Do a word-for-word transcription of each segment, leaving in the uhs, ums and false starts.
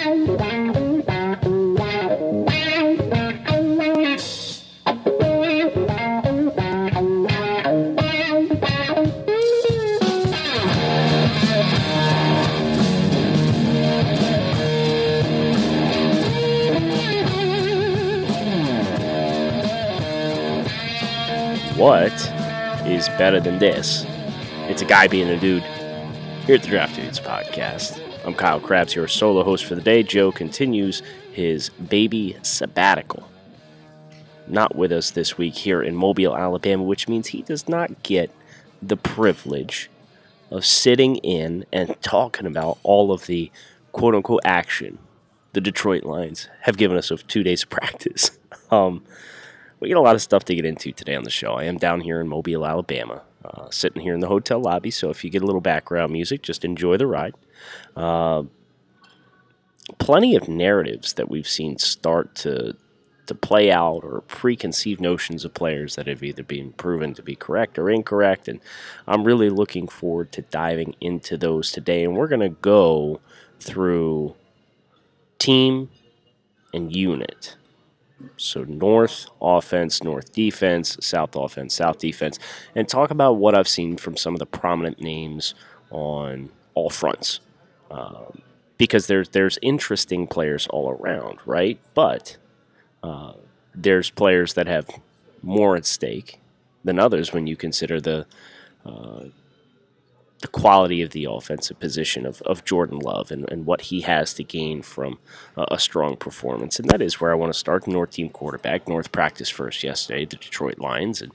What is better than this? It's a guy being a dude here at the Draft Dudes Podcast. I'm Kyle Krabs, your solo host for the day. Joe continues his baby sabbatical. Not with us this week here in Mobile, Alabama, which means he does not get the privilege of sitting in and talking about all of the quote-unquote action the Detroit Lions have given us of two days of practice. Um... We got a lot of stuff to get into today on the show. I am down here in Mobile, Alabama, uh, sitting here in the hotel lobby. So if you get a little background music, just enjoy the ride. Uh, plenty of narratives that we've seen start to to play out, or preconceived notions of players that have either been proven to be correct or incorrect. And I'm really looking forward to diving into those today. And we're going to go through team and unit. So North offense, North defense, South offense, South defense, and talk about what I've seen from some of the prominent names on all fronts. Um, because there's, there's interesting players all around, right? But uh, there's players that have more at stake than others when you consider the uh, the quality of the offensive position of, of Jordan Love and, and what he has to gain from uh, a strong performance. And that is where I want to start. North team quarterback. North practiced first yesterday, the Detroit Lions. And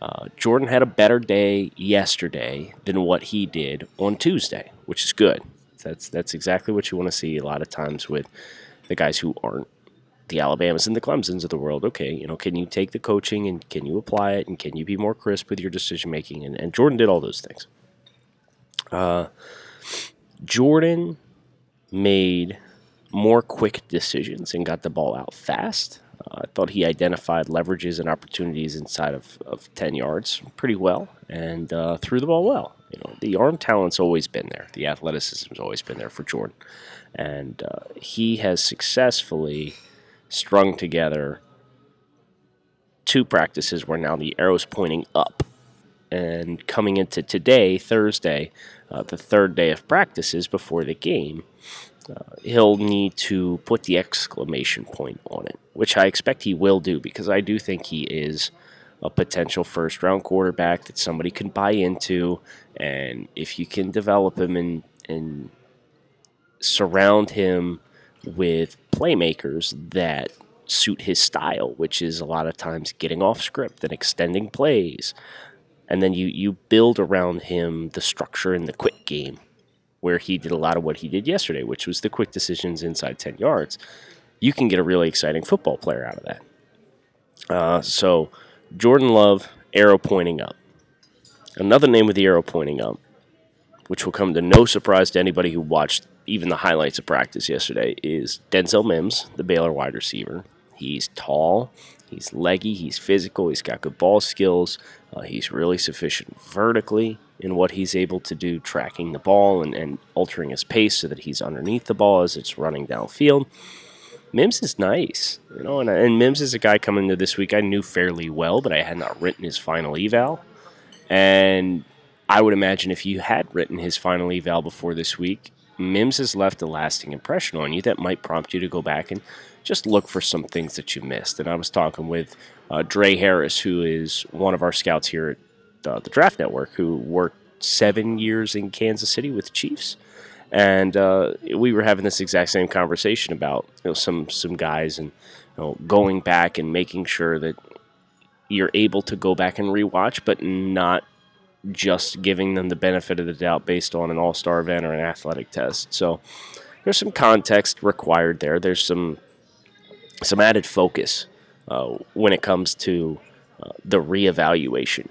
uh, Jordan had a better day yesterday than what he did on Tuesday, which is good. That's, that's exactly what you want to see a lot of times with the guys who aren't the Alabamas and the Clemsons of the world. Okay, you know, can you take the coaching and can you apply it and can you be more crisp with your decision-making? And, and Jordan did all those things. Uh, Jordan made more quick decisions and got the ball out fast. Uh, I thought he identified leverages and opportunities inside of, of ten yards pretty well and uh, threw the ball well. You know, the arm talent's always been there. The athleticism's always been there for Jordan. And uh, he has successfully strung together two practices where now the arrow's pointing up. And coming into today, Thursday, uh, the third day of practices before the game, uh, he'll need to put the exclamation point on it, which I expect he will do because I do think he is a potential first-round quarterback that somebody can buy into. And if you can develop him and, and surround him with playmakers that suit his style, which is a lot of times getting off script and extending plays, and then you, you build around him the structure in the quick game where he did a lot of what he did yesterday, which was the quick decisions inside ten yards. You can get a really exciting football player out of that. Uh, so Jordan Love, arrow pointing up. Another name with the arrow pointing up, which will come to no surprise to anybody who watched even the highlights of practice yesterday, is Denzel Mims, the Baylor wide receiver. He's tall. He's leggy, he's physical, he's got good ball skills, uh, he's really sufficient vertically in what he's able to do, tracking the ball and, and altering his pace so that he's underneath the ball as it's running downfield. Mims is nice, you know, and, and Mims is a guy coming into this week I knew fairly well, but I had not written his final eval. And I would imagine if you had written his final eval before this week, Mims has left a lasting impression on you that might prompt you to go back and just look for some things that you missed. And I was talking with uh, Dre Harris, who is one of our scouts here at uh, the Draft Network, who worked seven years in Kansas City with the Chiefs. And uh, we were having this exact same conversation about you know, some some guys and you know, going back and making sure that you're able to go back and rewatch, but not just giving them the benefit of the doubt based on an all-star event or an athletic test. So there's some context required there. There's some some added focus uh, when it comes to uh, the reevaluation.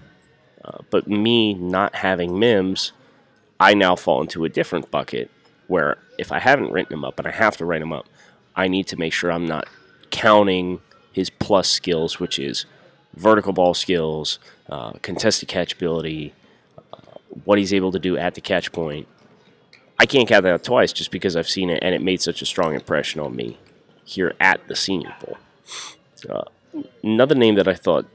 Uh, but me not having Mims, I now fall into a different bucket where if I haven't written him up and I have to write him up, I need to make sure I'm not counting his plus skills, which is vertical ball skills, uh, contested catch ability, uh, what he's able to do at the catch point. I can't count that twice just because I've seen it and it made such a strong impression on me here at the Senior Bowl. Uh, another name that I thought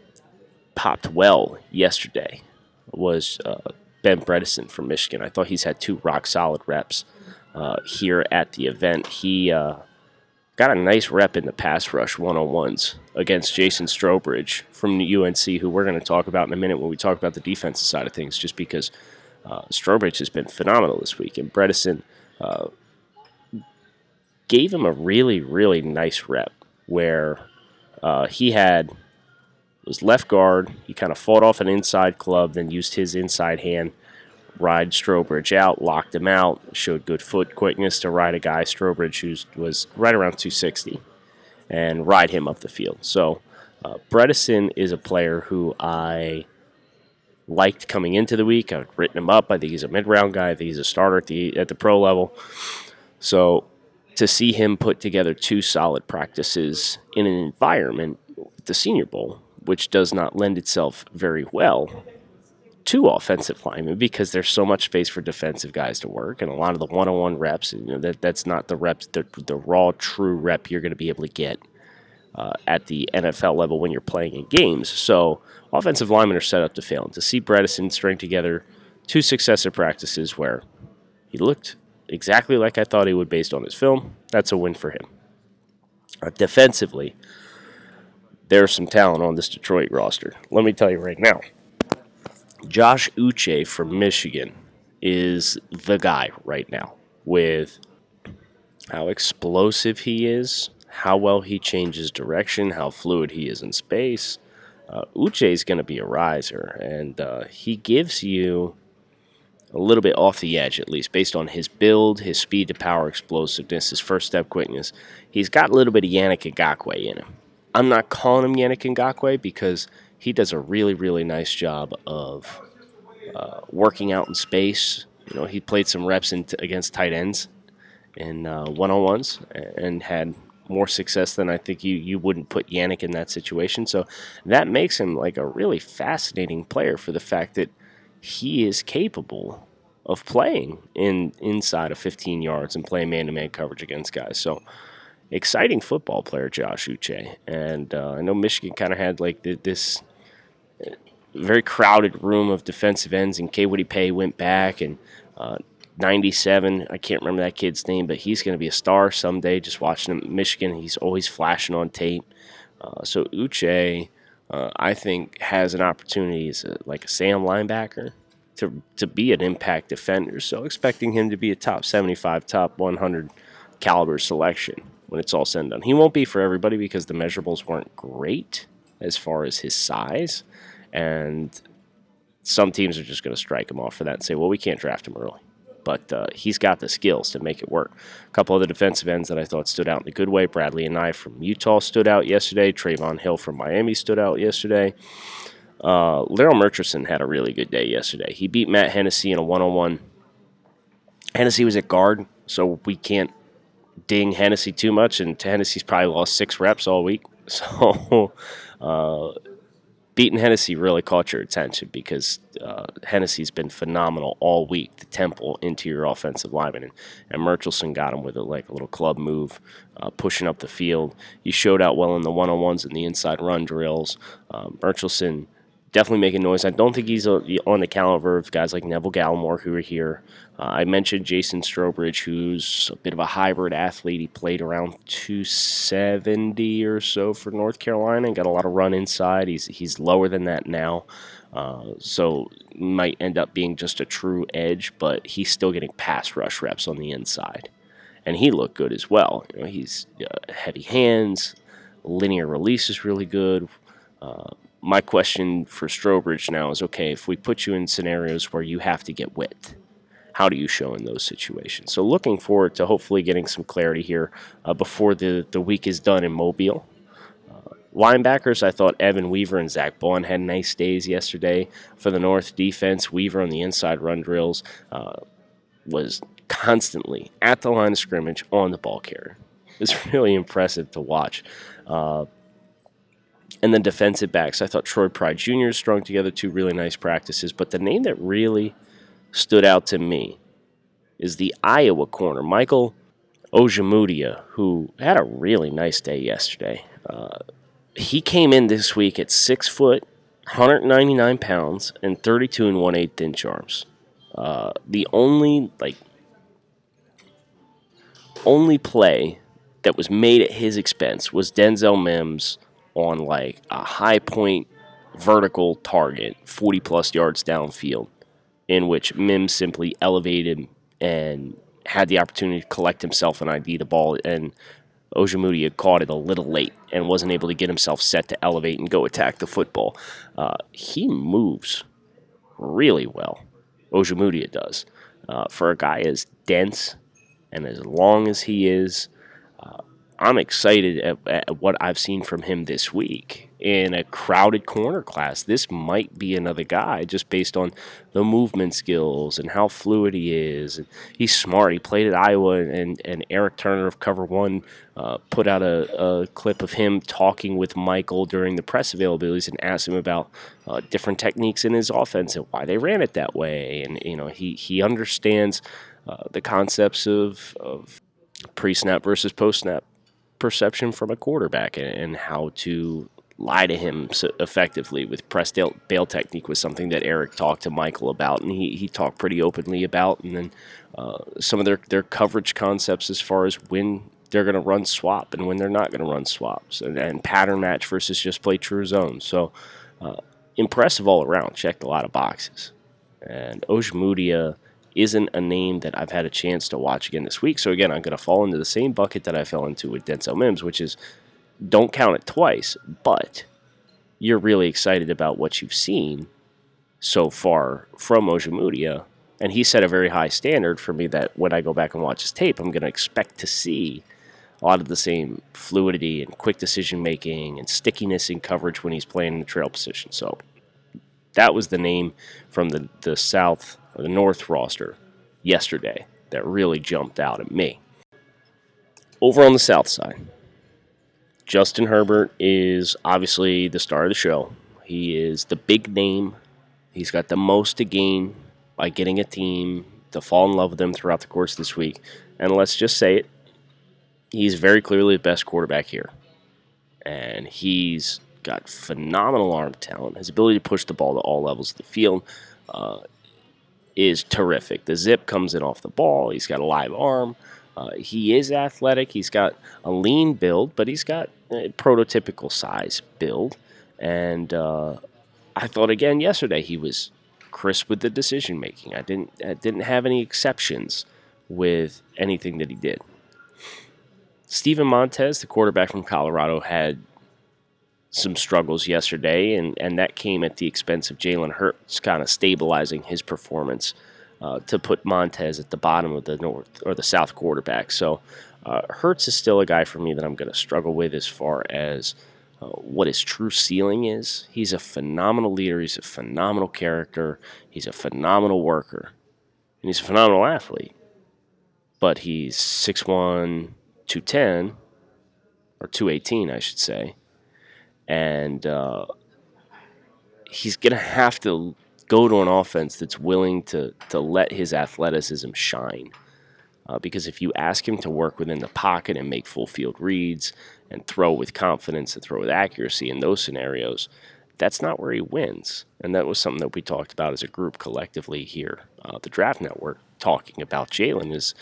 popped well yesterday was uh, Ben Bredeson from Michigan. I thought he's had two rock-solid reps uh, here at the event. He uh, got a nice rep in the pass rush one-on-ones against Jason Strowbridge from U N C, who we're going to talk about in a minute when we talk about the defensive side of things, just because uh, Strowbridge has been phenomenal this week. And Bredeson uh, gave him a really, really nice rep where uh, he had... was left guard. He kind of fought off an inside club, then used his inside hand, ride Strowbridge out, locked him out, showed good foot quickness to ride a guy, Strowbridge, who was right around two sixty, and ride him up the field. So uh, Bredeson is a player who I liked coming into the week. I've written him up. I think he's a mid-round guy. I think he's a starter at the at the pro level. So to see him put together two solid practices in an environment, the Senior Bowl, which does not lend itself very well to offensive linemen because there's so much space for defensive guys to work, and a lot of the one-on-one reps, you know, that that's not the reps, the, the raw, true rep you're going to be able to get uh, at the N F L level when you're playing in games. So offensive linemen are set up to fail. And to see Bredeson string together two successive practices where he looked exactly like I thought he would based on his film, that's a win for him. Uh, defensively, there's some talent on this Detroit roster. Let me tell you right now, Josh Uche from Michigan is the guy right now with how explosive he is, how well he changes direction, how fluid he is in space. Uh, Uche is going to be a riser, and uh, he gives you a little bit off the edge, at least, based on his build, his speed to power explosiveness, his first-step quickness. He's got a little bit of Yannick Ngakwe in him. I'm not calling him Yannick Ngakwe because he does a really, really nice job of uh, working out in space. You know, he played some reps in t- against tight ends in uh, one-on-ones and had more success than I think you, you wouldn't put Yannick in that situation. So that makes him like a really fascinating player for the fact that he is capable of playing in inside of fifteen yards and playing man-to-man coverage against guys. So exciting football player, Josh Uche. And uh, I know Michigan kind of had like th- this very crowded room of defensive ends, and Kwudipe went back, and uh, ninety-seven, I can't remember that kid's name, but he's going to be a star someday just watching him at Michigan. He's always flashing on tape. Uh, so Uche, uh, I think, has an opportunity as a, like a Sam linebacker to, to be an impact defender. So expecting him to be a top seventy-five, top one hundred caliber selection when it's all said and done. He won't be for everybody because the measurables weren't great as far as his size, and some teams are just going to strike him off for that and say, well, we can't draft him early. But uh, he's got the skills to make it work. A couple other defensive ends that I thought stood out in a good way. Bradley and I from Utah stood out yesterday. Trayvon Hill from Miami stood out yesterday. Uh, Larrell Murchison had a really good day yesterday. He beat Matt Hennessy in a one-on-one. Hennessy was at guard, so we can't ding Hennessy too much, and Hennessy's probably lost six reps all week. So uh, beating Hennessy really caught your attention because uh, Hennessy's been phenomenal all week, the Temple interior offensive lineman, and, and Murchison got him with a, like a little club move, uh, pushing up the field. He showed out well in the one-on-ones and the inside run drills. Uh, Murchison definitely making noise. I don't think he's on the caliber of guys like Neville Gallimore who are here. Uh, I mentioned Jason Strowbridge, who's a bit of a hybrid athlete. He played around two seventy or so for North Carolina and got a lot of run inside. He's he's lower than that now, uh, so might end up being just a true edge, but he's still getting pass rush reps on the inside. And he looked good as well. You know, he's uh, heavy hands, linear release is really good. Uh, My question for Strowbridge now is, okay, if we put you in scenarios where you have to get width, how do you show in those situations? So looking forward to hopefully getting some clarity here uh, before the, the week is done in Mobile. Uh, linebackers, I thought Evan Weaver and Zach Bond had nice days yesterday for the North defense. Weaver on the inside run drills uh, was constantly at the line of scrimmage on the ball carrier. It's really impressive to watch. Uh And then defensive backs, I thought Troy Pride Junior strung together two really nice practices. But the name that really stood out to me is the Iowa corner, Michael Ojemudia, who had a really nice day yesterday. Uh, he came in this week at six foot, one hundred ninety-nine pounds, and thirty-two and one-eighth inch arms. Uh, the only, like, only play that was made at his expense was Denzel Mims on, like, a high point vertical target, forty-plus yards downfield, in which Mims simply elevated and had the opportunity to collect himself and I D the ball, and Ojemudia caught it a little late and wasn't able to get himself set to elevate and go attack the football. Uh, he moves really well, Ojemudia does. Uh, for a guy as dense and as long as he is, uh, I'm excited at, at what I've seen from him this week. In a crowded corner class, this might be another guy just based on the movement skills and how fluid he is. And he's smart. He played at Iowa, and, and Eric Turner of Cover One uh, put out a, a clip of him talking with Michael during the press availabilities and asked him about uh, different techniques in his offense and why they ran it that way. And, you know, he, he understands uh, the concepts of, of pre-snap versus post-snap perception from a quarterback, and, and how to lie to him so effectively with press bail technique was something that Eric talked to Michael about, and he, he talked pretty openly about. And then uh, some of their, their coverage concepts as far as when they're going to run swap and when they're not going to run swaps, and, and pattern match versus just play true zone. So uh, impressive all around, checked a lot of boxes. And Ojemudia isn't a name that I've had a chance to watch again this week. So again, I'm going to fall into the same bucket that I fell into with Denzel Mims, which is don't count it twice, but you're really excited about what you've seen so far from Ojemudia. And he set a very high standard for me that when I go back and watch his tape, I'm going to expect to see a lot of the same fluidity and quick decision-making and stickiness in coverage when he's playing in the trail position. So that was the name from the, the South or the North roster yesterday that really jumped out at me. Over on the South side, Justin Herbert is obviously the star of the show. He is the big name. He's got the most to gain by getting a team to fall in love with him throughout the course of this week. And let's just say it, he's very clearly the best quarterback here. And he's got phenomenal arm talent. His ability to push the ball to all levels of the field uh, is terrific. The zip comes in off the ball. He's got a live arm. Uh, he is athletic. He's got a lean build, but he's got a prototypical size build. And uh, I thought again yesterday he was crisp with the decision making. I didn't I didn't have any exceptions with anything that he did. Stephen Montez, the quarterback from Colorado, had some struggles yesterday, and, and that came at the expense of Jalen Hurts kind of stabilizing his performance uh, to put Montez at the bottom of the North or the South quarterback. So uh, Hurts is still a guy for me that I'm going to struggle with as far as uh, what his true ceiling is. He's a phenomenal leader. He's a phenomenal character. He's a phenomenal worker. And he's a phenomenal athlete. But he's six one, two ten, or two eighteen, I should say. And uh, he's going to have to go to an offense that's willing to to let his athleticism shine. Uh, because if you ask him to work within the pocket and make full field reads and throw with confidence and throw with accuracy in those scenarios, that's not where he wins. And that was something that we talked about as a group collectively here, uh, the Draft Network, talking about Jalen is,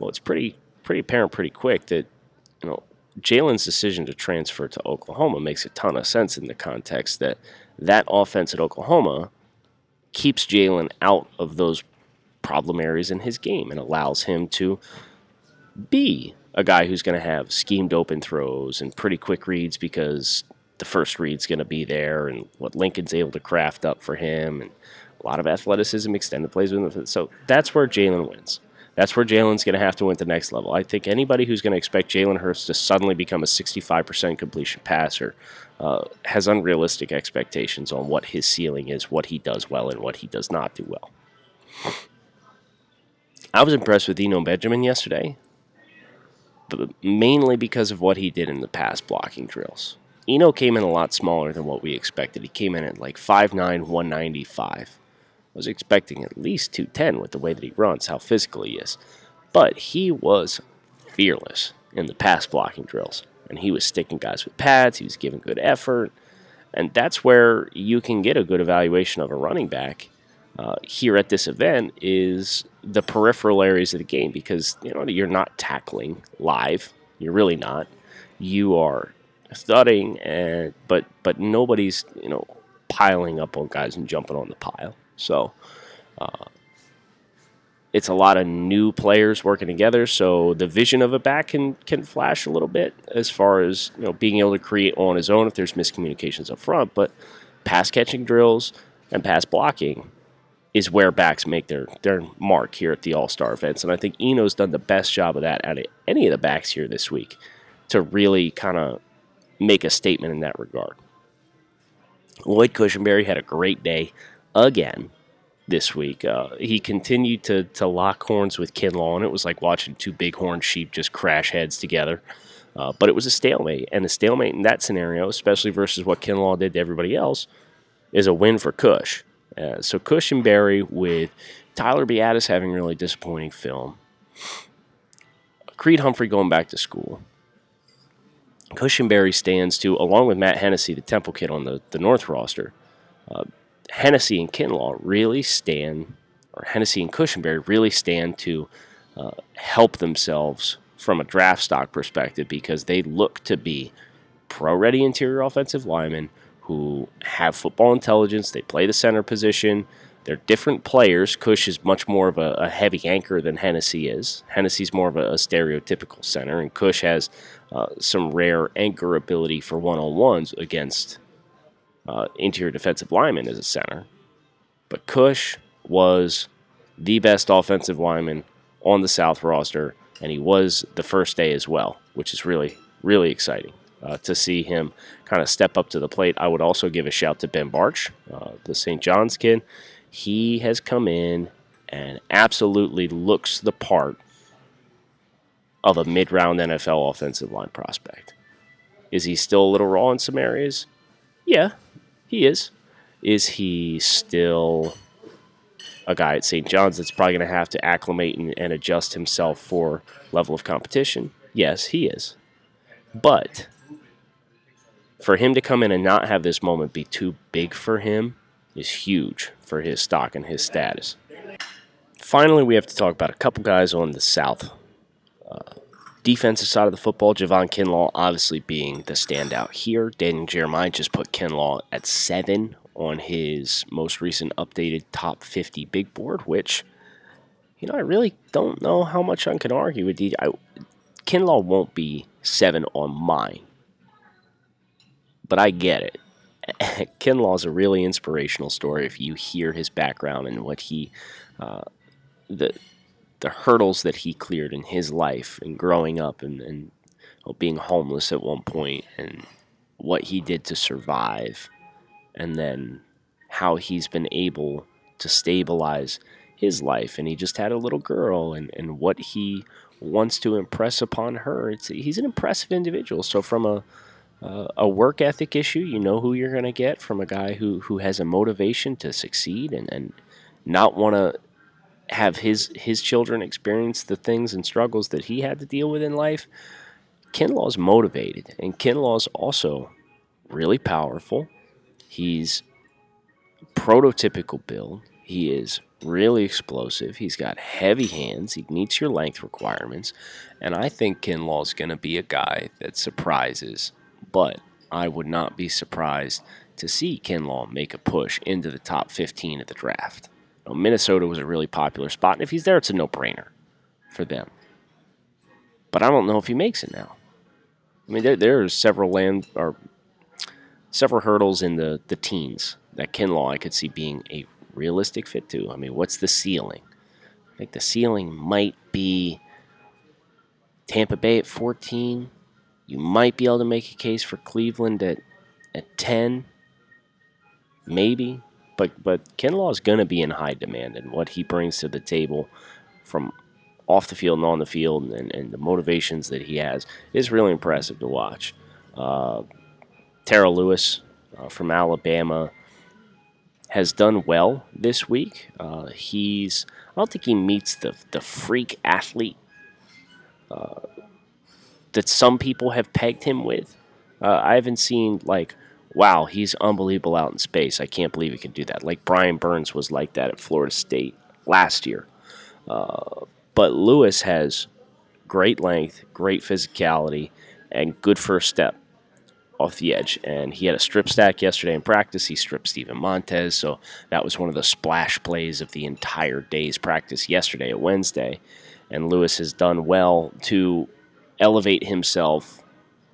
well, it's pretty pretty apparent pretty quick that, you know, Jalen's decision to transfer to Oklahoma makes a ton of sense in the context that that offense at Oklahoma keeps Jalen out of those problem areas in his game and allows him to be a guy who's going to have schemed open throws and pretty quick reads because the first read's going to be there and what Lincoln's able to craft up for him and a lot of athleticism, extended plays with him. So that's where Jalen wins. That's where Jalen's going to have to win at the next level. I think anybody who's going to expect Jalen Hurts to suddenly become a sixty-five percent completion passer uh, has unrealistic expectations on what his ceiling is, what he does well, and what he does not do well. I was impressed with Eno Benjamin yesterday, but mainly because of what he did in the pass blocking drills. Eno came in a lot smaller than what we expected. He came in at like five nine, one ninety-five, was expecting at least two ten with the way that he runs, how physical he is. But he was fearless in the pass blocking drills. And he was sticking guys with pads. He was giving good effort. And that's where you can get a good evaluation of a running back uh, here at this event is the peripheral areas of the game. Because, you know, you're not tackling live. You're really not. You are thudding, and but but nobody's, you know, piling up on guys and jumping on the pile. So uh, it's a lot of new players working together. So the vision of a back can can flash a little bit as far as, you know, being able to create on his own if there's miscommunications up front. But pass catching drills and pass blocking is where backs make their their mark here at the All-Star events. And I think Eno's done the best job of that out of any of the backs here this week to really kind of make a statement in that regard. Lloyd Cushenberry had a great day again this week. Uh, he continued to to lock horns with Kinlaw, and it was like watching two bighorn sheep just crash heads together. Uh, but it was a stalemate, and a stalemate in that scenario, especially versus what Kinlaw did to everybody else, is a win for Cush. Uh, so Cushenberry, with Tyler Beatis having really disappointing film, Creed Humphrey going back to school, Cushenberry stands to, along with Matt Hennessy, the Temple kid on the, the North roster. Uh, Hennessy and Kinlaw really stand, or Hennessy and Cushenberry really stand to uh, help themselves from a draft stock perspective, because they look to be pro-ready interior offensive linemen who have football intelligence. They play the center position. They're different players. Cush is much more of a, a heavy anchor than Hennessy is. Hennessy's more of a, a stereotypical center, and Cush has uh, some rare anchor ability for one-on-ones against uh, interior defensive linemen as a center. But Cush was the best offensive lineman on the South roster, and he was the first day as well, which is really, really exciting. Uh, to see him kind of step up to the plate. I would also give a shout to Ben Bartsch, uh, the Saint John's kid. He has come in and absolutely looks the part of a mid-round N F L offensive line prospect. Is he still a little raw in some areas? Yeah, he is. Is he still a guy at Saint John's that's probably going to have to acclimate and, and adjust himself for level of competition? Yes, he is. But for him to come in and not have this moment be too big for him is huge for his stock and his status. Finally, we have to talk about a couple guys on the South uh, defensive side of the football. Javon Kinlaw obviously being the standout here. Dan Jeremiah just put Kinlaw at seven on his most recent updated top fifty big board, which, you know, I really don't know how much I can argue with. D J. I, Kinlaw won't be seven on mine. But I get it. Kinlaw's a really inspirational story if you hear his background and what he, uh, the the hurdles that he cleared in his life and growing up and, and well, being homeless at one point and what he did to survive, and then how he's been able to stabilize his life. And he just had a little girl, and, and what he wants to impress upon her. It's, he's an impressive individual. So from a Uh, a work ethic issue, you know who you're going to get from a guy who, who has a motivation to succeed and, and not want to have his his children experience the things and struggles that he had to deal with in life. Kinlaw's motivated, and Kinlaw's also really powerful. He's prototypical build. He is really explosive. He's got heavy hands. He meets your length requirements. And I think Kinlaw's going to be a guy that surprises. But I would not be surprised to see Kinlaw make a push into the top fifteen of the draft. Now, Minnesota was a really popular spot, and if he's there, it's a no-brainer for them. But I don't know if he makes it now. I mean, there, there are several land or several hurdles in the, the teens that Kinlaw I could see being a realistic fit to. I mean, what's the ceiling? I think the ceiling might be Tampa Bay at fourteen. You might be able to make a case for Cleveland at at ten, maybe. But but Kinlaw is going to be in high demand, and what he brings to the table from off the field and on the field and, and the motivations that he has is really impressive to watch. Uh, Terrell Lewis uh, from Alabama has done well this week. Uh, he's I don't think he meets the the freak athlete uh, that some people have pegged him with. Uh, I haven't seen, like, wow, he's unbelievable out in space. I can't believe he can do that. Like Brian Burns was like that at Florida State last year. Uh, but Lewis has great length, great physicality, and good first step off the edge. And he had a strip sack yesterday in practice. He stripped Stephen Montez, so that was one of the splash plays of the entire day's practice yesterday at Wednesday. And Lewis has done well to elevate himself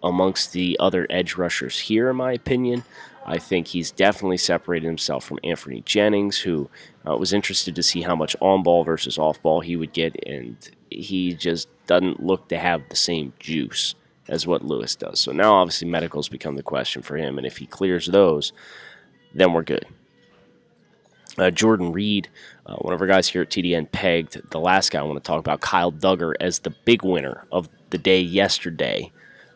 amongst the other edge rushers here, in my opinion. I think he's definitely separated himself from Anthony Jennings, who uh, was interested to see how much on-ball versus off-ball he would get, and he just doesn't look to have the same juice as what Lewis does. So now, obviously, medicals become the question for him, and if he clears those, then we're good. Uh, Jordan Reed, uh, one of our guys here at T D N, pegged the last guy I want to talk about, Kyle Duggar, as the big winner of the day yesterday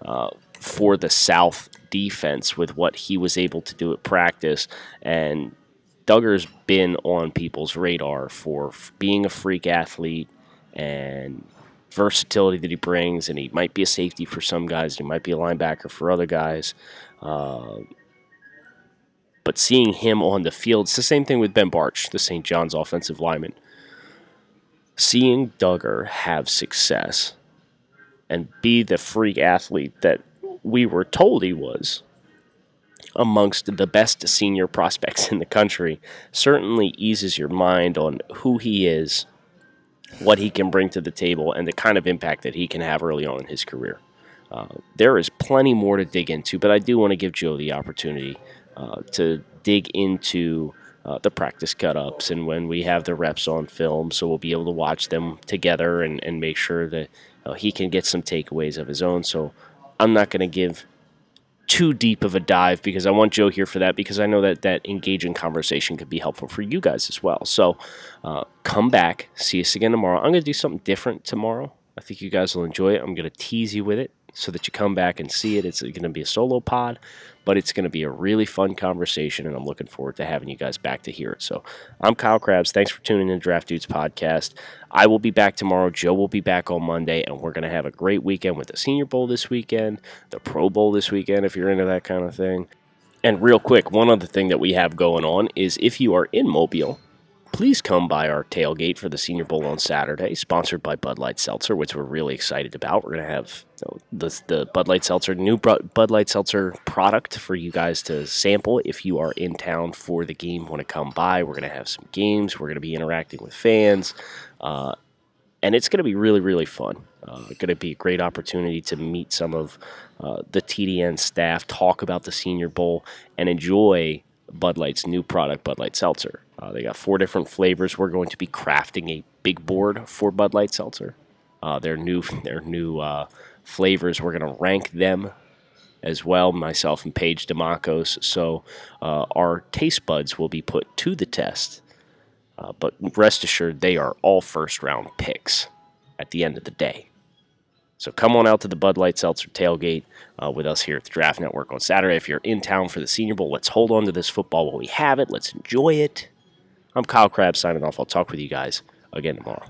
uh, for the South defense with what he was able to do at practice. And Duggar's been on people's radar for f- being a freak athlete and versatility that he brings, and he might be a safety for some guys, and he might be a linebacker for other guys. Uh, but seeing him on the field, it's the same thing with Ben Bartsch, the Saint John's offensive lineman. Seeing Duggar have success and be the freak athlete that we were told he was, amongst the best senior prospects in the country, certainly eases your mind on who he is, what he can bring to the table, and the kind of impact that he can have early on in his career. Uh, there is plenty more to dig into, but I do want to give Joe the opportunity uh, to dig into uh, the practice cut-ups and when we have the reps on film, so we'll be able to watch them together and, and make sure that uh, he can get some takeaways of his own. So I'm not going to give too deep of a dive because I want Joe here for that, because I know that that engaging conversation could be helpful for you guys as well. So uh, come back, see us again tomorrow. I'm going to do something different tomorrow. I think you guys will enjoy it. I'm going to tease you with it so that you come back and see it. It's going to be a solo pod, but it's going to be a really fun conversation, and I'm looking forward to having you guys back to hear it. So I'm Kyle Krabs. Thanks for tuning in to Draft Dudes Podcast. I will be back tomorrow. Joe will be back on Monday, and we're going to have a great weekend with the Senior Bowl this weekend, the Pro Bowl this weekend if you're into that kind of thing. And real quick, one other thing that we have going on is if you are in Mobile, please come by our tailgate for the Senior Bowl on Saturday, sponsored by Bud Light Seltzer, which we're really excited about. We're going to have the, the Bud Light Seltzer, new Bud Light Seltzer product for you guys to sample if you are in town for the game. Want to come by? We're going to have some games. We're going to be interacting with fans. Uh, and it's going to be really, really fun. Uh, it's going to be a great opportunity to meet some of uh, the T D N staff, talk about the Senior Bowl, and enjoy Bud Light's new product, Bud Light Seltzer. Uh, they got four different flavors. We're going to be crafting a big board for Bud Light Seltzer. Uh, their new their new uh, flavors, we're going to rank them as well, myself and Paige Demakos. So uh, our taste buds will be put to the test. Uh, but rest assured, they are all first-round picks at the end of the day. So come on out to the Bud Light Seltzer tailgate uh, with us here at the Draft Network on Saturday. If you're in town for the Senior Bowl, let's hold on to this football while we have it. Let's enjoy it. I'm Kyle Krabs signing off. I'll talk with you guys again tomorrow.